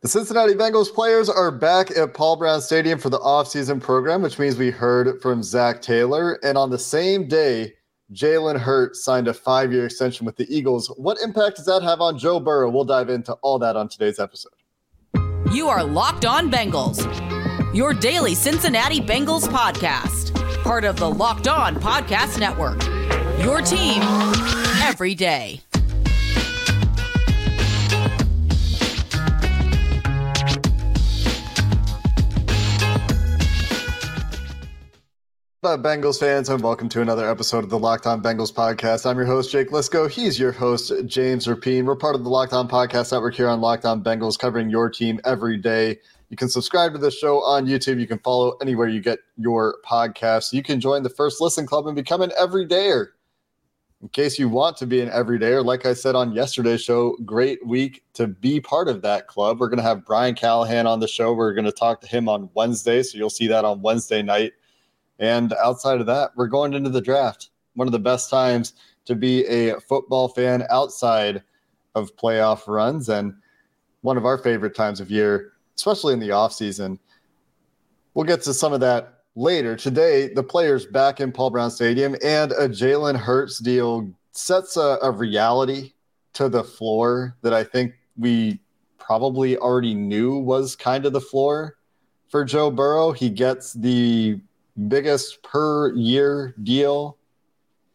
The Cincinnati Bengals players are back at Paul Brown Stadium for the offseason program, which means we heard from Zac Taylor. And on the same day, Jalen Hurts signed a 5-year extension with the Eagles. What impact does that have on Joe Burrow? We'll dive into all that on today's episode. You are Locked On Bengals, your daily Cincinnati Bengals podcast, part of the Locked On Podcast Network, your team every day. Bengals fans, and welcome to another episode of the Locked On Bengals podcast. I'm your host, Jake Liscow. He's your host, James Rapien. We're part of the Locked On Podcast Network here on Locked On Bengals, covering your team every day. You can subscribe to the show on YouTube. You can follow anywhere you get your podcasts. You can join the First Listen Club and become an everydayer. In case you want to be an everydayer, like I said on yesterday's show, great week to be part of that club. We're going to have Brian Callahan on the show. We're going to talk to him on Wednesday, so you'll see that on Wednesday night. And outside of that, we're going into the draft. One of the best times to be a football fan outside of playoff runs, and one of our favorite times of year, especially in the offseason. We'll get to some of that later. Today, the players back in Paul Brown Stadium, and a Jalen Hurts deal sets a reality to the floor that I think we probably already knew was kind of the floor for Joe Burrow. He gets the biggest per year deal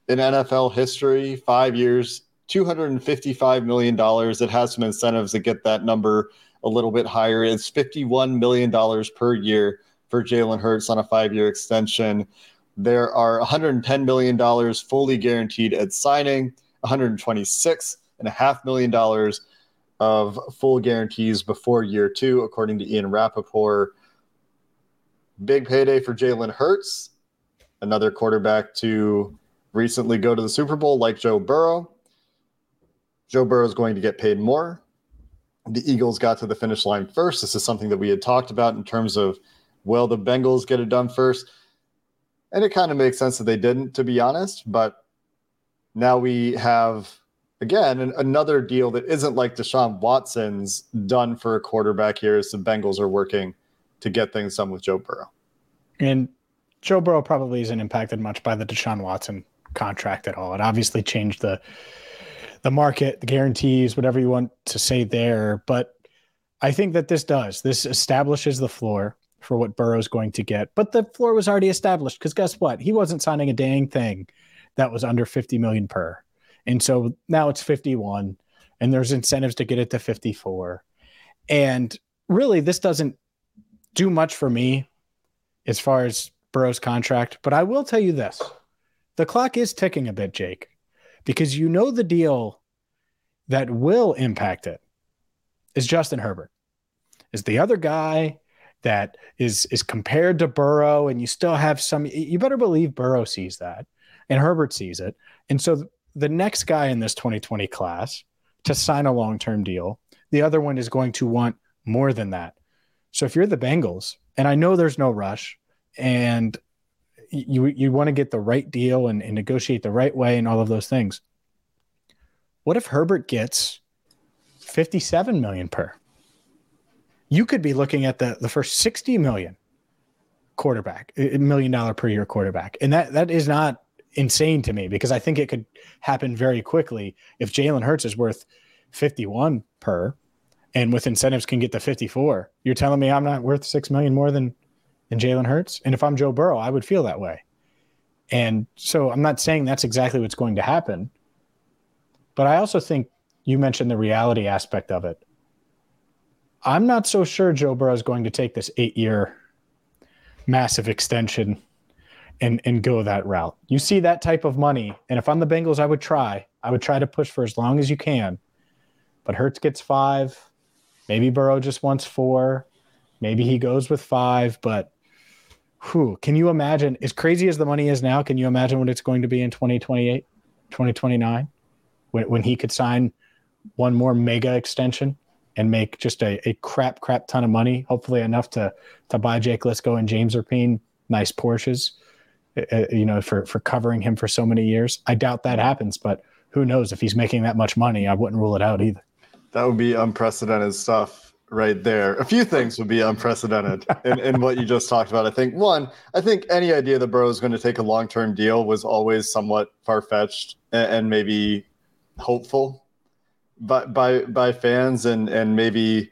in NFL history, 5 years, $255 million. It has some incentives to get that number a little bit higher. It's $51 million per year for Jalen Hurts on a 5-year extension. There are $110 million fully guaranteed at signing, $126.5 million of full guarantees before year two, according to Ian Rappaport. Big payday for Jalen Hurts, another quarterback to recently go to the Super Bowl like Joe Burrow. Joe Burrow is going to get paid more. The Eagles got to the finish line first. This is something that we had talked about in terms of, will the Bengals get it done first? And it kind of makes sense that they didn't, to be honest. But now we have, again, another deal that isn't like Deshaun Watson's done for a quarterback here, as the Bengals are working to get things done with Joe Burrow. And Joe Burrow probably isn't impacted much by the Deshaun Watson contract at all. It obviously changed the market, the guarantees, whatever you want to say there. But I think that this establishes the floor for what Burrow's going to get. But the floor was already established, because guess what? He wasn't signing a dang thing that was under 50 million per. And so now it's 51, and there's incentives to get it to 54. And really, this doesn't do much for me as far as Burrow's contract, but I will tell you this. The clock is ticking a bit, Jake, because you know the deal that will impact it is Justin Herbert, is the other guy that is compared to Burrow, and you still have some, you better believe Burrow sees that, and Herbert sees it. And so the next guy in this 2020 class to sign a long-term deal, the other one is going to want more than that. So if you're the Bengals, and I know there's no rush, and you want to get the right deal and negotiate the right way and all of those things, what if Herbert gets $57 million per? You could be looking at the first $60 million $1 million per year quarterback. And that is not insane to me, because I think it could happen very quickly. If Jalen Hurts is worth 51 per, and with incentives can get to 54. You're telling me I'm not worth 6 million more than Jalen Hurts? And if I'm Joe Burrow, I would feel that way. And so I'm not saying that's exactly what's going to happen. But I also think you mentioned the reality aspect of it. I'm not so sure Joe Burrow is going to take this 8-year massive extension and go that route. You see that type of money, and if I'm the Bengals, I would try. I would try to push for as long as you can. But Hurts gets 5. Maybe Burrow just wants 4. Maybe he goes with 5, but Whew, can you imagine, as crazy as the money is now, can you imagine what it's going to be in 2028, 2029, when he could sign one more mega extension and make just a crap ton of money, hopefully enough to buy Jake Liscow and James Rapien nice Porsches, for covering him for so many years? I doubt that happens, but who knows if he's making that much money? I wouldn't rule it out either. That would be unprecedented stuff right there. A few things would be unprecedented in what you just talked about. I think any idea that Burrow is going to take a long-term deal was always somewhat far-fetched and maybe hopeful by fans and maybe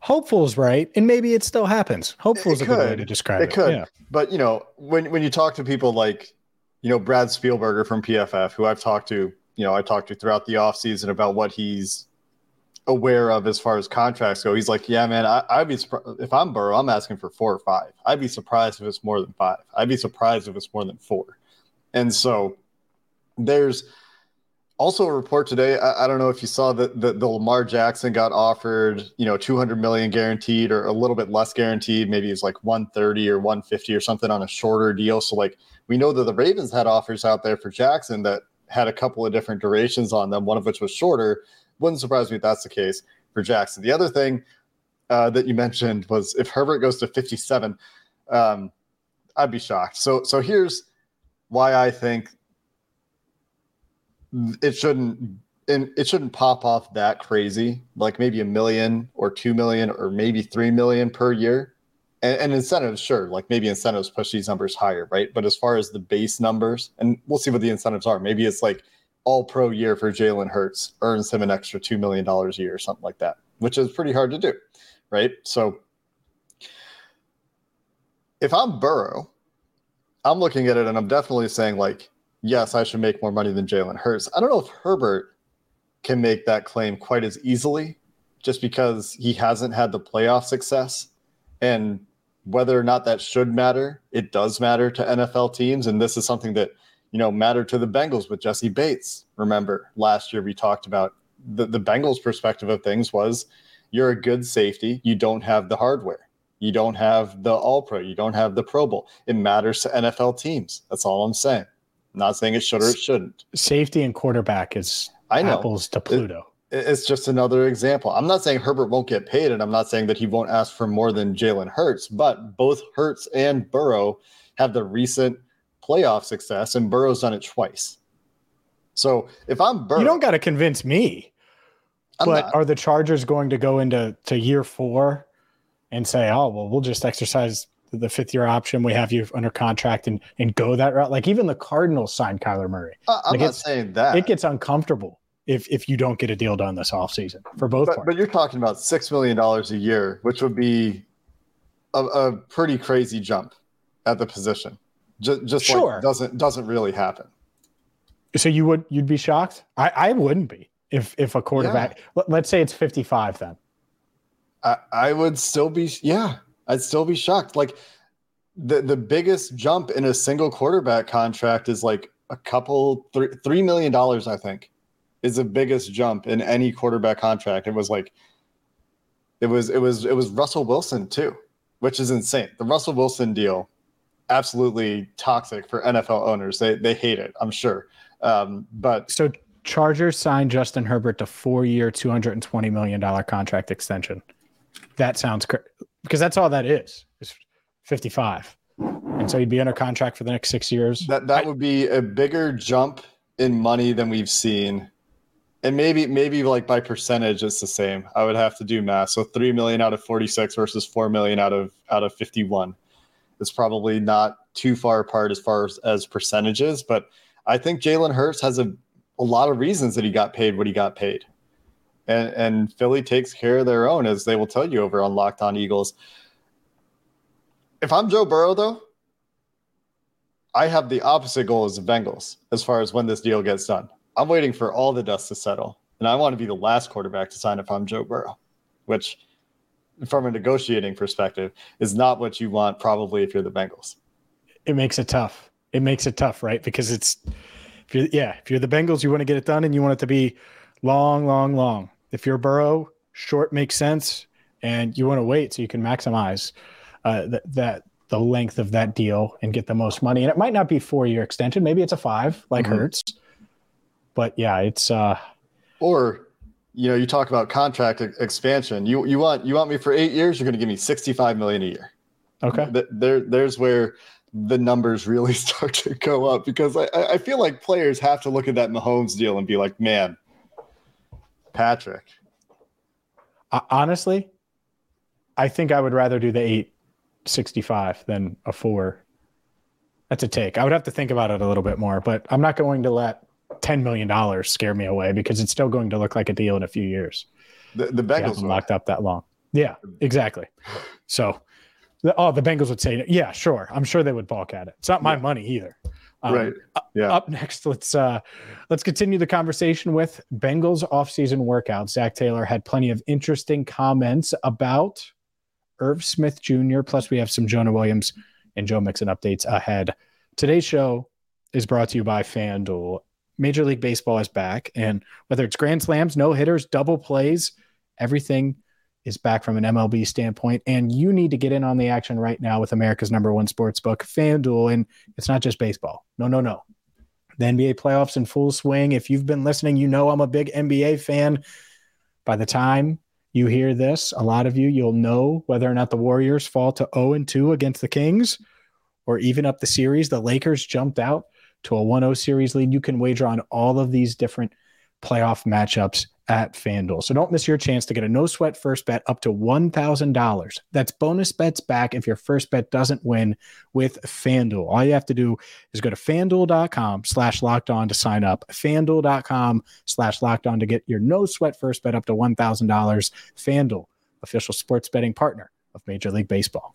hopeful's right, and maybe it still happens. Hopeful's a good way to describe it. It could, yeah. But when you talk to people like Brad Spielberger from PFF, who I've talked to, throughout the offseason about what he's aware of as far as contracts go. He's like, yeah, man, I'd be surprised if I'm Burrow. I'm asking for 4 or 5. I'd be surprised if it's more than 5. I'd be surprised if it's more than 4. And so there's also a report today. I don't know if you saw that the Lamar Jackson got offered, $200 million guaranteed or a little bit less guaranteed. Maybe it's like 130 or 150 or something on a shorter deal. So we know that the Ravens had offers out there for Jackson that had a couple of different durations on them, one of which was shorter. Wouldn't surprise me if that's the case for Jackson. The other thing that you mentioned was if Herbert goes to 57, I'd be shocked. So here's why I think it shouldn't pop off that crazy, like maybe $1 million or $2 million or maybe $3 million per year. And incentives, sure, like maybe incentives push these numbers higher, right? But as far as the base numbers, and we'll see what the incentives are. Maybe it's like all pro year for Jalen Hurts earns him an extra $2 million a year or something like that, which is pretty hard to do, right? So if I'm Burrow, I'm looking at it and I'm definitely saying yes, I should make more money than Jalen Hurts. I don't know if Herbert can make that claim quite as easily just because he hasn't had the playoff success. And whether or not that should matter, it does matter to NFL teams. And this is something that, mattered to the Bengals with Jesse Bates. Remember, last year we talked about the Bengals' perspective of things was you're a good safety. You don't have the hardware. You don't have the All-Pro. You don't have the Pro Bowl. It matters to NFL teams. That's all I'm saying. I'm not saying it should or it shouldn't. Safety and quarterback is apples to Pluto. It's just another example. I'm not saying Herbert won't get paid, and I'm not saying that he won't ask for more than Jalen Hurts, but both Hurts and Burrow have the recent playoff success, and Burrow's done it twice. So if I'm Burrow... You don't got to convince me. Are the Chargers going to go into year 4 and say, oh, well, we'll just exercise the fifth-year option, we have you under contract and go that route? Even the Cardinals signed Kyler Murray. I'm not saying that. It gets uncomfortable if you don't get a deal done this offseason for both parties. But you're talking about $6 million a year, which would be a pretty crazy jump at the position. Just sure. Doesn't really happen. So you'd be shocked? I wouldn't be if a quarterback, let's say it's 55 then. I would still be, I'd still be shocked. The biggest jump in a single quarterback contract is $3 million, I think. Is the biggest jump in any quarterback contract. It was it was Russell Wilson too, which is insane. The Russell Wilson deal, absolutely toxic for NFL owners. They hate it, I'm sure. So Chargers signed Justin Herbert to 4-year, $220 million contract extension. That sounds crazy because that's all that is. It's 55, and so he'd be under contract for the next 6 years. That would be a bigger jump in money than we've seen. And maybe by percentage, it's the same. I would have to do math. So 3 million out of 46 versus 4 million out of 51. It's probably not too far apart as far as percentages. But I think Jalen Hurts has a lot of reasons that he got paid what he got paid. And Philly takes care of their own, as they will tell you over on Locked On Eagles. If I'm Joe Burrow, though, I have the opposite goal as the Bengals as far as when this deal gets done. I'm waiting for all the dust to settle, and I want to be the last quarterback to sign if I'm Joe Burrow, which from a negotiating perspective is not what you want probably if you're the Bengals. It makes it tough. Right? Because if you're the Bengals, you want to get it done and you want it to be long. If you're Burrow, short makes sense, and you want to wait so you can maximize that the length of that deal and get the most money. And it might not be 4-year extension. Maybe it's a 5 like Hurts. But yeah, it's or, you know, you talk about contract expansion. You want me for 8 years, you're going to give me $65 million a year. Okay. There's where the numbers really start to go up, because I feel like players have to look at that Mahomes deal and be like, man, Patrick. Honestly, I think I would rather do the 865 than a 4. That's a take. I would have to think about it a little bit more, but I'm not going to let $10 million scare me away, because it's still going to look like a deal in a few years. The Bengals were locked up that long. Yeah, exactly. So, the Bengals would say, yeah, sure. I'm sure they would balk at it. It's not my money either. Right. Yeah. Up next, let's continue the conversation with Bengals offseason workouts. Zac Taylor had plenty of interesting comments about Irv Smith Jr. Plus, we have some Jonah Williams and Joe Mixon updates ahead. Today's show is brought to you by FanDuel. Major League Baseball is back, and whether it's grand slams, no hitters, double plays, everything is back from an MLB standpoint, and you need to get in on the action right now with America's #1 sportsbook, FanDuel. And it's not just baseball. No. The NBA playoffs in full swing. If you've been listening, you know I'm a big NBA fan. By the time you hear this, a lot of you'll know whether or not the Warriors fall to 0-2 against the Kings or even up the series. The Lakers jumped out to a 1-0 series lead. You can wager on all of these different playoff matchups at FanDuel. So don't miss your chance to get a no-sweat first bet up to $1,000. That's bonus bets back if your first bet doesn't win with FanDuel. All you have to do is go to FanDuel.com/LockedOn to sign up. FanDuel.com/LockedOn to get your no-sweat first bet up to $1,000. FanDuel, official sports betting partner of Major League Baseball.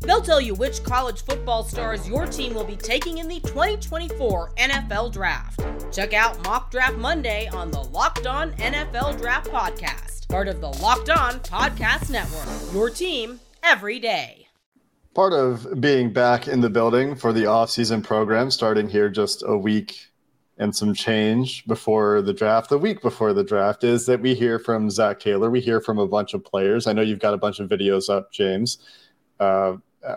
They'll tell you which college football stars your team will be taking in the 2024 NFL Draft. Check out Mock Draft Monday on the Locked On NFL Draft Podcast, part of the Locked On Podcast Network, your team every day. Part of being back in the building for the offseason program, starting here just a week and some change before the draft, the week before the draft, is that we hear from Zac Taylor. We hear from a bunch of players. I know you've got a bunch of videos up, James,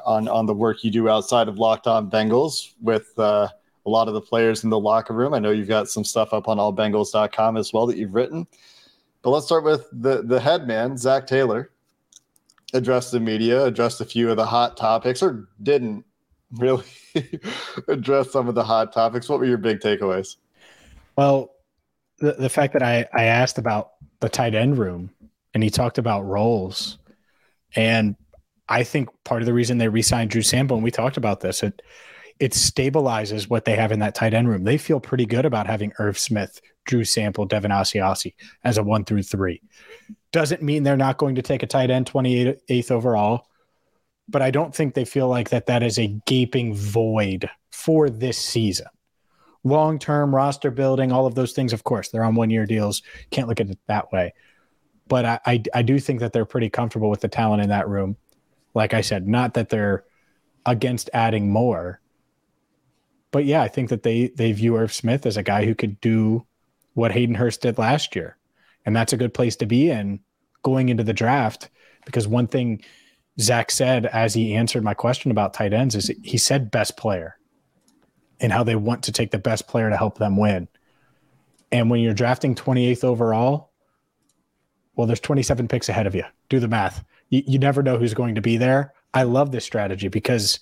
on the work you do outside of Locked On Bengals with a lot of the players in the locker room. I know you've got some stuff up on allbengals.com as well that you've written. But let's start with the head man, Zac Taylor. Addressed the media, addressed a few of the hot topics, or didn't really address some of the hot topics. What were your big takeaways? Well, the fact that I asked about the tight end room, and he talked about roles, and I think part of the reason they re-signed Drew Sample, and we talked about this, it stabilizes what they have in that tight end room. They feel pretty good about having Irv Smith, Drew Sample, Devin Asiasi as a 1-3. Doesn't mean they're not going to take a tight end 28th overall, but I don't think they feel like that is a gaping void for this season. Long-term roster building, all of those things, of course, they're on 1-year deals. Can't look at it that way. But I do think that they're pretty comfortable with the talent in that room. Like I said, not that they're against adding more, but yeah, I think that they view Irv Smith as a guy who could do what Hayden Hurst did last year. And that's a good place to be in going into the draft, because one thing Zach said as he answered my question about tight ends is he said best player and how they want to take the best player to help them win. And when you're drafting 28th overall, well, there's 27 picks ahead of you. Do the math. You never know who's going to be there. I love this strategy because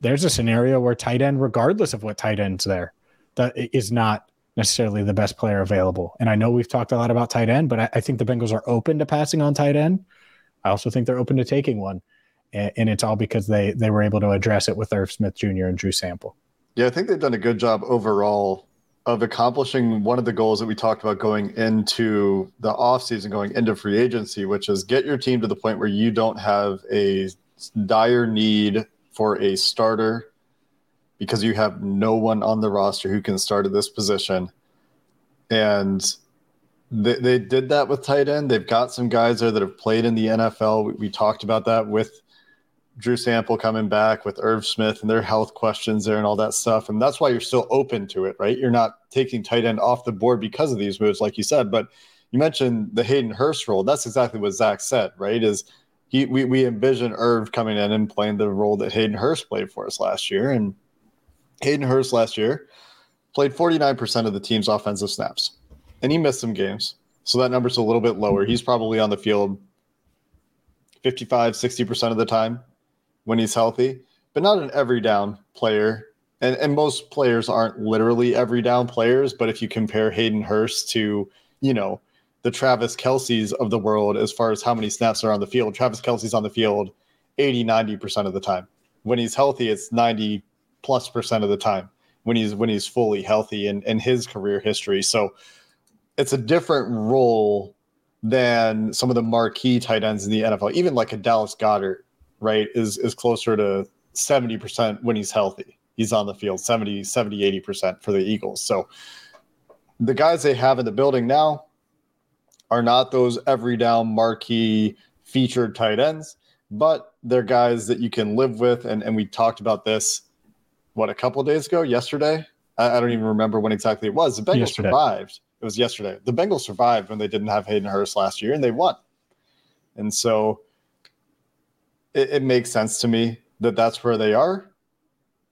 there's a scenario where tight end, regardless of what tight end's there, that is not necessarily the best player available. And I know we've talked a lot about tight end, but I think the Bengals are open to passing on tight end. I also think they're open to taking one. And it's all because they were able to address it with Irv Smith Jr. and Drew Sample. Yeah, I think they've done a good job overall of accomplishing one of the goals that we talked about going into the offseason, going into free agency, which is get your team to the point where you don't have a dire need for a starter because you have no one on the roster who can start at this position. And They did that with tight end. They've got some guys there that have played in the NFL. We talked about that with Drew Sample coming back, with Irv Smith and their health questions there and all that stuff. And that's why you're still open to it, right? You're not taking tight end off the board because of these moves, like you said. But you mentioned the Hayden Hurst role. That's exactly what Zach said, right? Is we envision Irv coming in and playing the role that Hayden Hurst played for us last year. And Hayden Hurst last year played 49% of the team's offensive snaps. And he missed some games. So that number's a little bit lower. He's probably on the field 55, 60% of the time when he's healthy, but not an every down player. And most players aren't literally every down players, but if you compare Hayden Hurst to, you know, the Travis Kelce's of the world as far as how many snaps are on the field, Travis Kelce's on the field 80, 90% of the time. When he's healthy, it's 90+% of the time when he's fully healthy in his career history. So it's a different role than some of the marquee tight ends in the NFL. Even like a Dallas Goedert, right, is closer to 70% when he's healthy. He's on the field 70, 80% for the Eagles. So the guys they have in the building now are not those every down marquee featured tight ends, but they're guys that you can live with. And we talked about this, a couple of days ago, yesterday? I don't even remember when exactly it was. The Bengals survived. It was yesterday. The Bengals survived when they didn't have Hayden Hurst last year, and they won. And so it makes sense to me that that's where they are.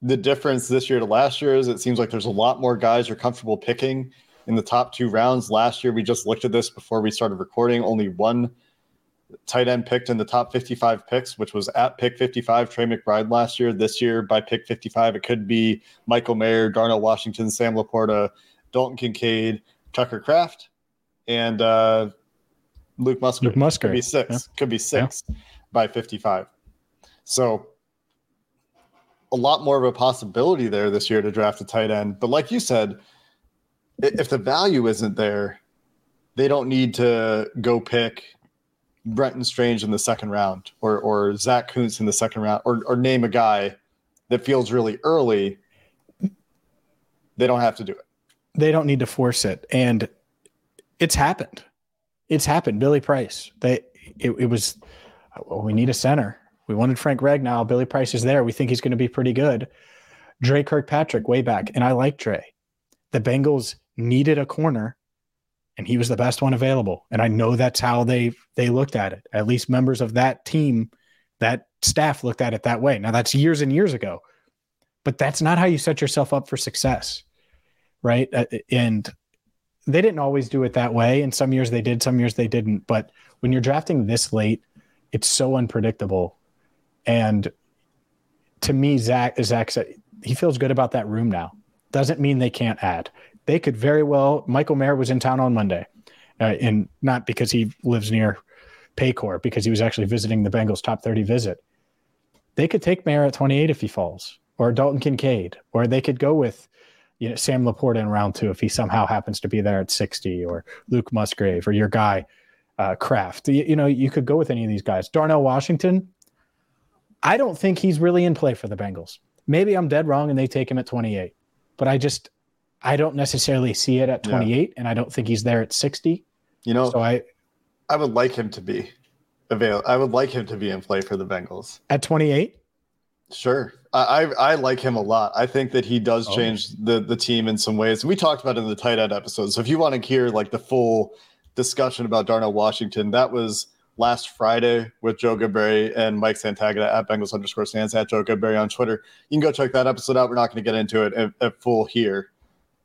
The difference this year to last year is it seems like there's a lot more guys you're comfortable picking in the top two rounds. Last year, we just looked at this before we started recording. Only one tight end picked in the top 55 picks, which was at pick 55, Trey McBride last year. This year, by pick 55, it could be Michael Mayer, Darnell Washington, Sam Laporta, Dalton Kincaid, Tucker Kraft, and Luke Musgrave. Luke Musgrave. Could be six. Yeah. Could be six by 55. So a lot more of a possibility there this year to draft a tight end. But like you said, if the value isn't there, they don't need to go pick Brenton Strange in the second round or Zach Kuntz in the second round or name a guy that feels really early. They don't have to do it. They don't need to force it. And it's happened. Billy Price. It was, well, we need a center. We wanted Frank Ragnow. Billy Price is there. We think he's going to be pretty good. Dre Kirkpatrick way back. And I like Dre. The Bengals needed a corner, and he was the best one available. And I know that's how they looked at it. At least members of that team, that staff looked at it that way. Now that's years and years ago, but that's not how you set yourself up for success. Right. And they didn't always do it that way. And some years they did, some years they didn't. But when you're drafting this late, it's so unpredictable. And to me, Zach said he feels good about that room now. Doesn't mean they can't add. They could very well. Michael Mayer was in town on Monday, and not because he lives near Paycor, because he was actually visiting the Bengals' top 30 visit. They could take Mayer at 28 if he falls, or Dalton Kincaid, or they could go with, you know, Sam Laporta in round 2 if he somehow happens to be there at 60, or Luke Musgrave, or your guy Kraft. You know, you could go with any of these guys. Darnell Washington, I don't think he's really in play for the Bengals. Maybe I'm dead wrong and they take him at 28, but I don't necessarily see it at 28, and I don't think he's there at 60. You know, so I would like him to be available. I would like him to be in play for the Bengals at 28. Sure, I like him a lot. I think that he does change the team in some ways. We talked about it in the tight end episode. So if you want to hear like the full discussion about Darnell Washington, that was last Friday with Joe Goodberry and Mike Santagata at Bengals_Sans at Joe Goodberry on Twitter. You can go check that episode out. We're not going to get into it at full here.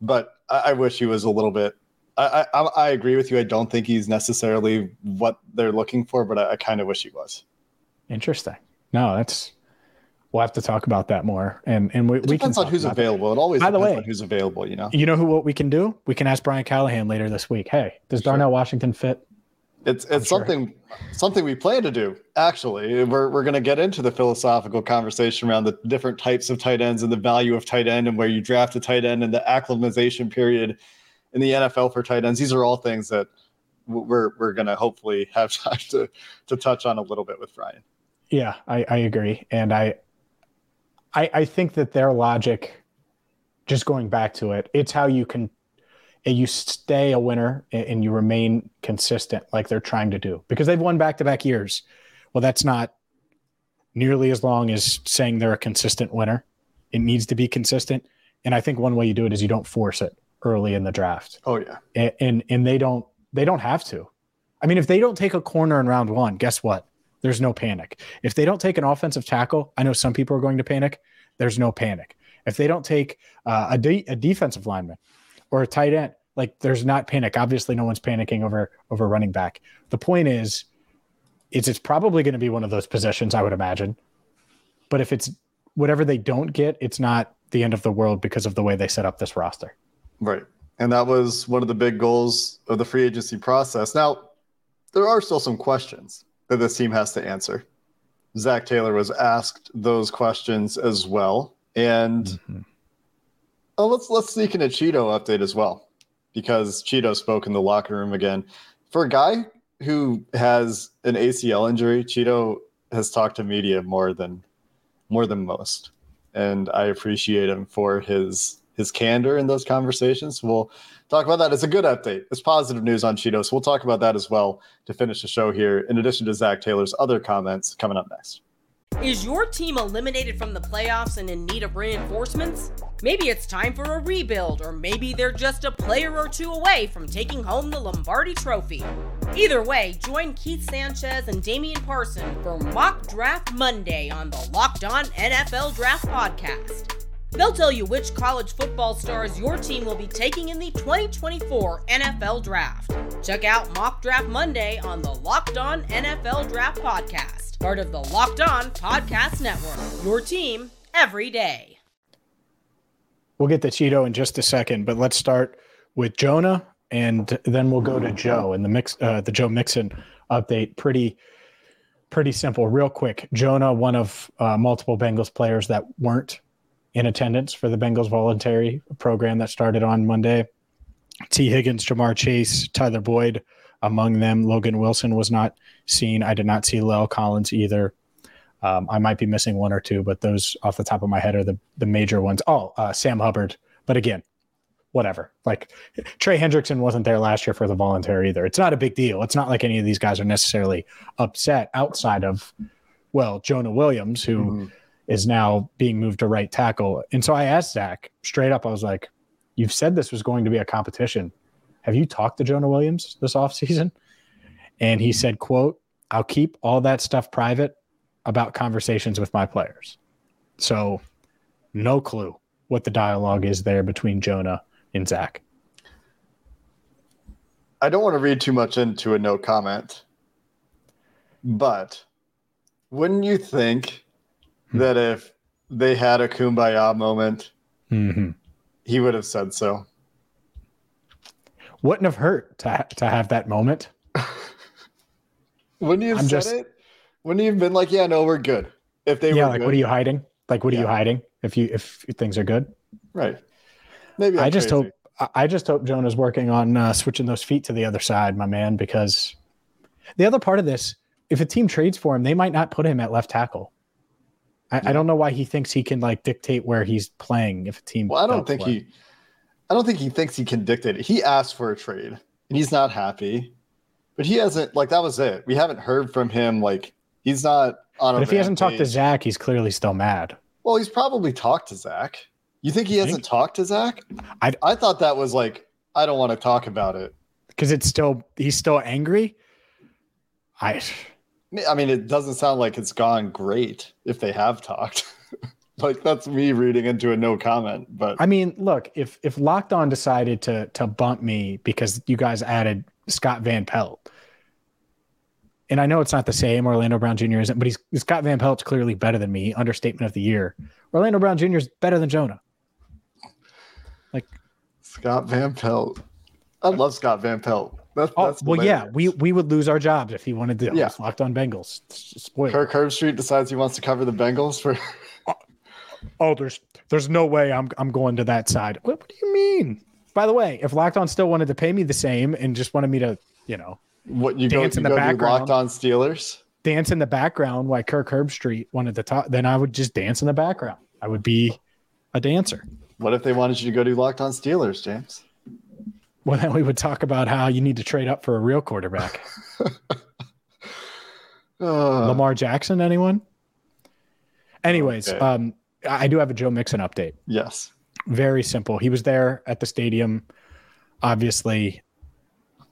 But I wish he was a little bit. I agree with you. I don't think he's necessarily what they're looking for, but I kind of wish he was. Interesting. No, that's. We'll have to talk about that more, and we can. Depends on who's available. It always depends on who's available. You know. You know what we can do? We can ask Brian Callahan later this week. Hey, does Darnell Washington fit? It's something we plan to do. Actually, we're going to get into the philosophical conversation around the different types of tight ends and the value of tight end and where you draft a tight end and the acclimatization period in the NFL for tight ends. These are all things that we're going to hopefully have time to touch on a little bit with Brian. Yeah, I agree, and I think that their logic, just going back to it, it's how you can and you stay a winner and you remain consistent like they're trying to do, because they've won back-to-back years. Well, that's not nearly as long as saying they're a consistent winner. It needs to be consistent. And I think one way you do it is you don't force it early in the draft. Oh, yeah. And they don't have to. I mean, if they don't take a corner in round one, guess what? There's no panic. If they don't take an offensive tackle, I know some people are going to panic. There's no panic. If they don't take a defensive lineman or a tight end, like, there's not panic. Obviously, no one's panicking over running back. The point is it's probably going to be one of those positions, I would imagine. But if it's whatever they don't get, it's not the end of the world because of the way they set up this roster. Right. And that was one of the big goals of the free agency process. Now, there are still some questions that this team has to answer. Zac Taylor was asked those questions as well. And let's sneak in a Cheeto update as well, because Cheeto spoke in the locker room again. For a guy who has an ACL injury, Cheeto has talked to media more than most, and I appreciate him for his candor in those conversations. We'll talk about that. It's a good update. It's positive news on Cheeto, so we'll talk about that as well to finish the show here, in addition to Zac Taylor's other comments coming up next. Is your team eliminated from the playoffs and in need of reinforcements? Maybe it's time for a rebuild, or maybe they're just a player or two away from taking home the Lombardi Trophy. Either way, join Keith Sanchez and Damian Parson for Mock Draft Monday on the Locked On NFL Draft Podcast. They'll tell you which college football stars your team will be taking in the 2024 NFL Draft. Check out Mock Draft Monday on the Locked On NFL Draft Podcast, part of the Locked On Podcast Network, your team every day. We'll get to Cheeto in just a second, but let's start with Jonah, and then we'll go to Joe and the Joe Mixon update. Pretty simple, real quick. Jonah, one of multiple Bengals players that weren't in attendance for the Bengals voluntary program that started on Monday. T. Higgins, Jamar Chase, Tyler Boyd, among them. Logan Wilson was not seen. I did not see Lel Collins either. I might be missing one or two, but those off the top of my head are the major ones. Oh, Sam Hubbard. But again, whatever. Like, Trey Hendrickson wasn't there last year for the voluntary either. It's not a big deal. It's not like any of these guys are necessarily upset outside of, well, Jonah Williams, who is now being moved to right tackle. And so I asked Zac straight up, I was like, you've said this was going to be a competition. Have you talked to Jonah Williams this offseason? And he said, quote, I'll keep all that stuff private about conversations with my players. So no clue what the dialogue is there between Jonah and Zac. I don't want to read too much into a no comment, but wouldn't you think that if they had a kumbaya moment, he would have said so? Wouldn't have hurt to have that moment. Wouldn't you have said it? Wouldn't you have been like, yeah, no, we're good. If they were like, good. What are you hiding? Like, what are you hiding if things are good? Right. Maybe I'm crazy. I just hope Jonah's working on switching those feet to the other side, my man, because the other part of this, if a team trades for him, they might not put him at left tackle. I don't know why he thinks he can like dictate where he's playing if a team. Well, I don't think he thinks he can dictate it. He asked for a trade and he's not happy, but he hasn't, like, that was it. We haven't heard from him. Like, he's not on. But if he hasn't talked to Zac, he's clearly still mad. Well, he's probably talked to Zac. You think he hasn't talked to Zac? I thought that was like, I don't want to talk about it because he's still angry. I mean, it doesn't sound like it's gone great if they have talked. Like, that's me reading into a no comment. But I mean, look, if Locked On decided to bump me because you guys added Scott Van Pelt, and I know it's not the same, Orlando Brown Jr. isn't, but Scott Van Pelt's clearly better than me, understatement of the year. Orlando Brown Jr. is better than Jonah. Like, Scott Van Pelt. I love Scott Van Pelt. That's well, hilarious. we would lose our jobs if he wanted to. Yeah. Locked On Bengals. Spoiler. Kirk Herbstreit decides he wants to cover the Bengals for. There's no way I'm going to that side. What do you mean? By the way, if Locked On still wanted to pay me the same and just wanted me to, dance in the background. Locked On Steelers. Dance in the background while Kirk Herbstreit wanted to talk, then I would just dance in the background. I would be a dancer. What if they wanted you to go do Locked On Steelers, James? Well, then we would talk about how you need to trade up for a real quarterback. Lamar Jackson, anyone? Anyways, okay. I do have a Joe Mixon update. Yes. Very simple. He was there at the stadium. Obviously,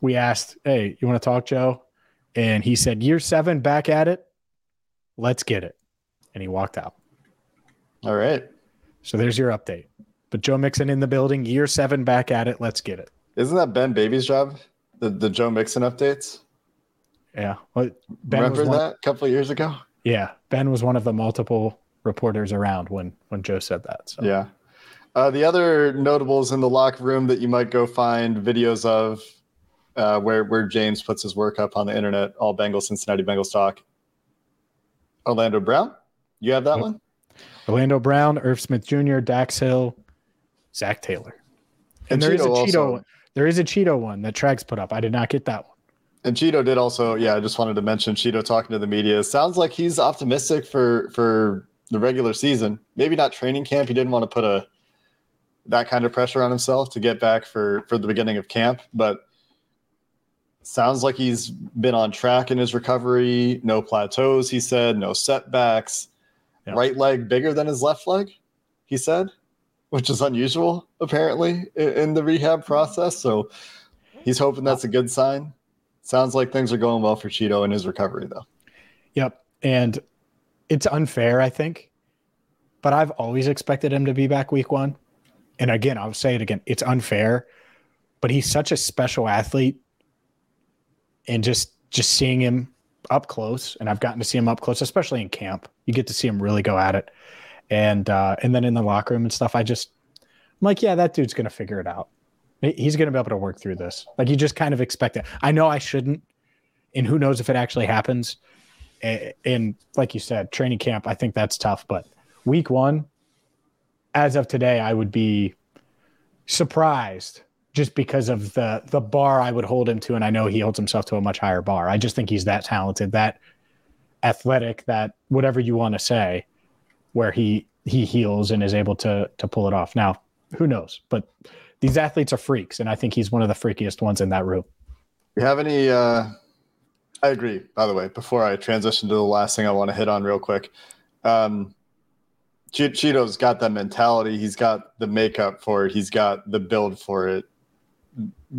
we asked, hey, you want to talk, Joe? And he said, year 7, back at it. Let's get it. And he walked out. All right. So there's your update. But Joe Mixon in the building, year 7, back at it. Let's get it. Isn't that Ben Baby's job? The Joe Mixon updates? Yeah. Well, Ben Remember that a couple of years ago? Yeah. Ben was one of the multiple reporters around when Joe said that. So. Yeah. The other notables in the locker room that you might go find videos of where James puts his work up on the internet, all Bengals, Cincinnati Bengals talk. Orlando Brown? You have that one? Orlando Brown, Irv Smith Jr., Dax Hill, Zac Taylor. And there is a Cheeto one. There is a Cheeto one that Trags put up. I did not get that one. And Cheeto did also, yeah, I just wanted to mention Cheeto talking to the media. Sounds like he's optimistic for the regular season. Maybe not training camp. He didn't want to put that kind of pressure on himself to get back for the beginning of camp. But sounds like he's been on track in his recovery. No plateaus, he said. No setbacks. Yeah. Right leg bigger than his left leg, he said, which is unusual, apparently, in the rehab process. So he's hoping that's a good sign. Sounds like things are going well for Cheeto in his recovery, though. Yep. And it's unfair, I think. But I've always expected him to be back week 1. And again, I'll say it again. It's unfair. But he's such a special athlete. And just seeing him up close, and I've gotten to see him up close, especially in camp. You get to see him really go at it. And then in the locker room and stuff, I'm like, yeah, that dude's going to figure it out. He's going to be able to work through this. Like, you just kind of expect it. I know I shouldn't, and who knows if it actually happens. And like you said, training camp, I think that's tough. But week 1, as of today, I would be surprised just because of the bar I would hold him to. And I know he holds himself to a much higher bar. I just think he's that talented, that athletic, that whatever you want to say, where he heals and is able to pull it off. Now, who knows? But these athletes are freaks, and I think he's one of the freakiest ones in that room. You have any I agree, by the way, before I transition to the last thing I want to hit on real quick. Cheeto's got that mentality. He's got the makeup for it. He's got the build for it.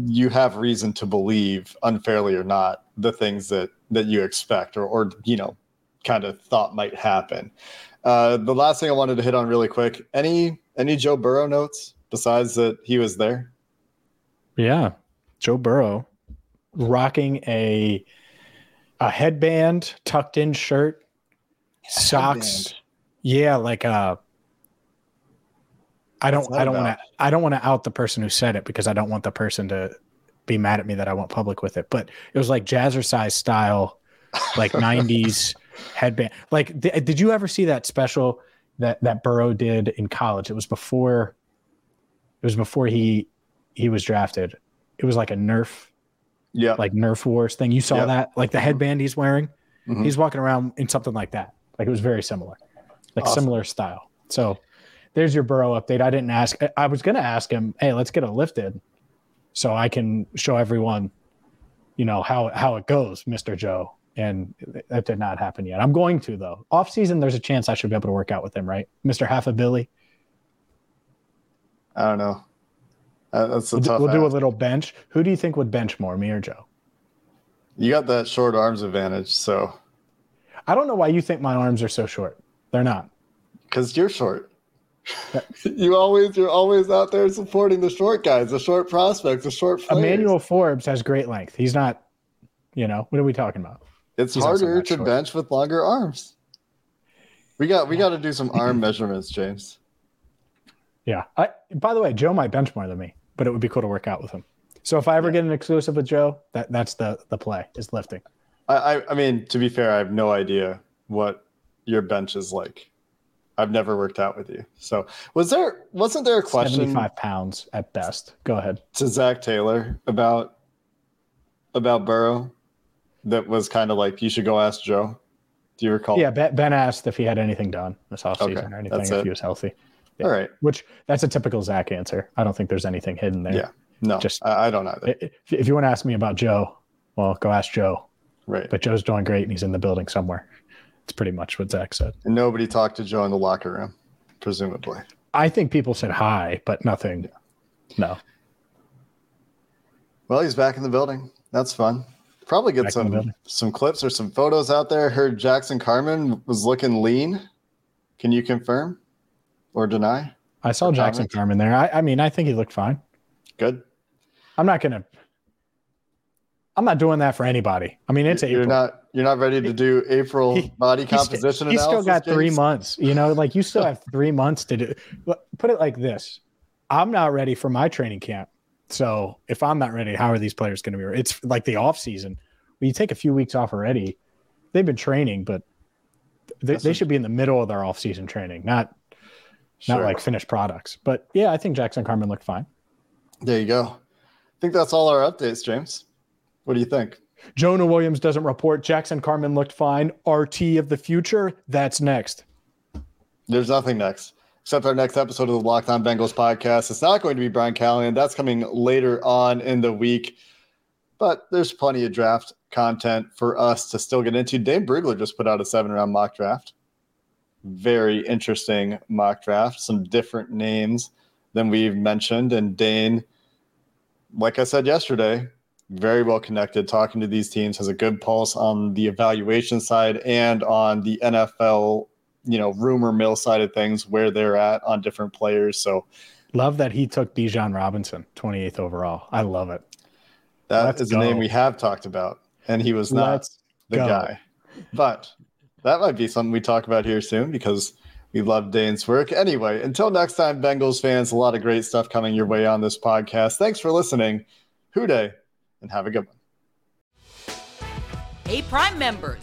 You have reason to believe, unfairly or not, the things that you expect or you know, kind of thought might happen. The last thing I wanted to hit on really quick, any Joe Burrow notes besides that he was there? Yeah. Joe Burrow rocking a headband, tucked in shirt, socks. Headband. Yeah. Like, I don't want to out the person who said it because I don't want the person to be mad at me that I went public with it, but it was like jazzercise style, like 90s headband. Like, did you ever see that special that Burrow did in college? It was before he was drafted. It was like a Nerf, yeah, like Nerf Wars thing. You saw that, like the headband he's wearing. Mm-hmm. He's walking around in something like that. Like, it was very similar, like similar style. So there's your Burrow update. I didn't ask. I was going to ask him, hey, let's get it lifted so I can show everyone, you know, how it goes, Mr. Joe. And that did not happen yet. I'm going to, though. Off season, there's a chance I should be able to work out with him, right? Mr. Half a Billy. I don't know. That's tough. We'll do a little bench. Who do you think would bench more, me or Joe? You got that short arms advantage, so. I don't know why you think my arms are so short. They're not. Because you're short. You're always out there supporting the short guys, the short prospects, the short players. Emmanuel Forbes has great length. He's not, you know, what are we talking about? He's harder to bench with longer arms. We got to do some arm measurements, James. Yeah. By the way, Joe might bench more than me, but it would be cool to work out with him. So if I ever get an exclusive with Joe, that's the play is lifting. I mean, to be fair, I have no idea what your bench is like. I've never worked out with you. So wasn't there a question? 75 pounds at best. Go ahead. To Zac Taylor about Burrow that was kind of like, you should go ask Joe. Do you recall? Yeah, Ben asked if he had anything done this offseason or anything, if he was healthy. Yeah. All right. Which that's a typical Zach answer. I don't think there's anything hidden there. Yeah. No, just, I don't either. If you want to ask me about Joe, well, go ask Joe. Right. But Joe's doing great, and he's in the building somewhere. It's pretty much what Zach said. And nobody talked to Joe in the locker room, presumably. I think people said hi, but nothing. Yeah. No. Well, he's back in the building. That's fun. Probably get some clips or some photos out there. Heard Jackson Carman was looking lean. Can you confirm or deny? I saw Jackson Carman there. I mean, I think he looked fine. Good. I'm not doing that for anybody. I mean, it's April. You're not ready to do April body composition analysis. You still got 3 months. You know, like you still have 3 months to do. Put it like this: I'm not ready for my training camp. So if I'm not ready, how are these players going to be ready? It's like the off season. When you take a few weeks off already, they've been training, but they should be in the middle of their off season training, not like finished products. But yeah, I think Jackson Carman looked fine. There you go. I think that's all our updates, James. What do you think? Jonah Williams doesn't report. Jackson Carman looked fine. RT of the future. That's next. There's nothing next except our next episode of the Locked On Bengals podcast. It's not going to be Brian Callahan. That's coming later on in the week. But there's plenty of draft content for us to still get into. Dave Brugler just put out a 7-round mock draft. Very interesting mock draft. Some different names than we've mentioned. And Dane, like I said yesterday, very well connected, talking to these teams, has a good pulse on the evaluation side and on the NFL, rumor mill side of things, where they're at on different players. So love that he took Bijan Robinson, 28th overall. I love it. That is a name we have talked about, and he was not the guy. But that might be something we talk about here soon because we love Dane's work. Anyway, until next time, Bengals fans, a lot of great stuff coming your way on this podcast. Thanks for listening. Hooday, and have a good one. Hey, Prime members,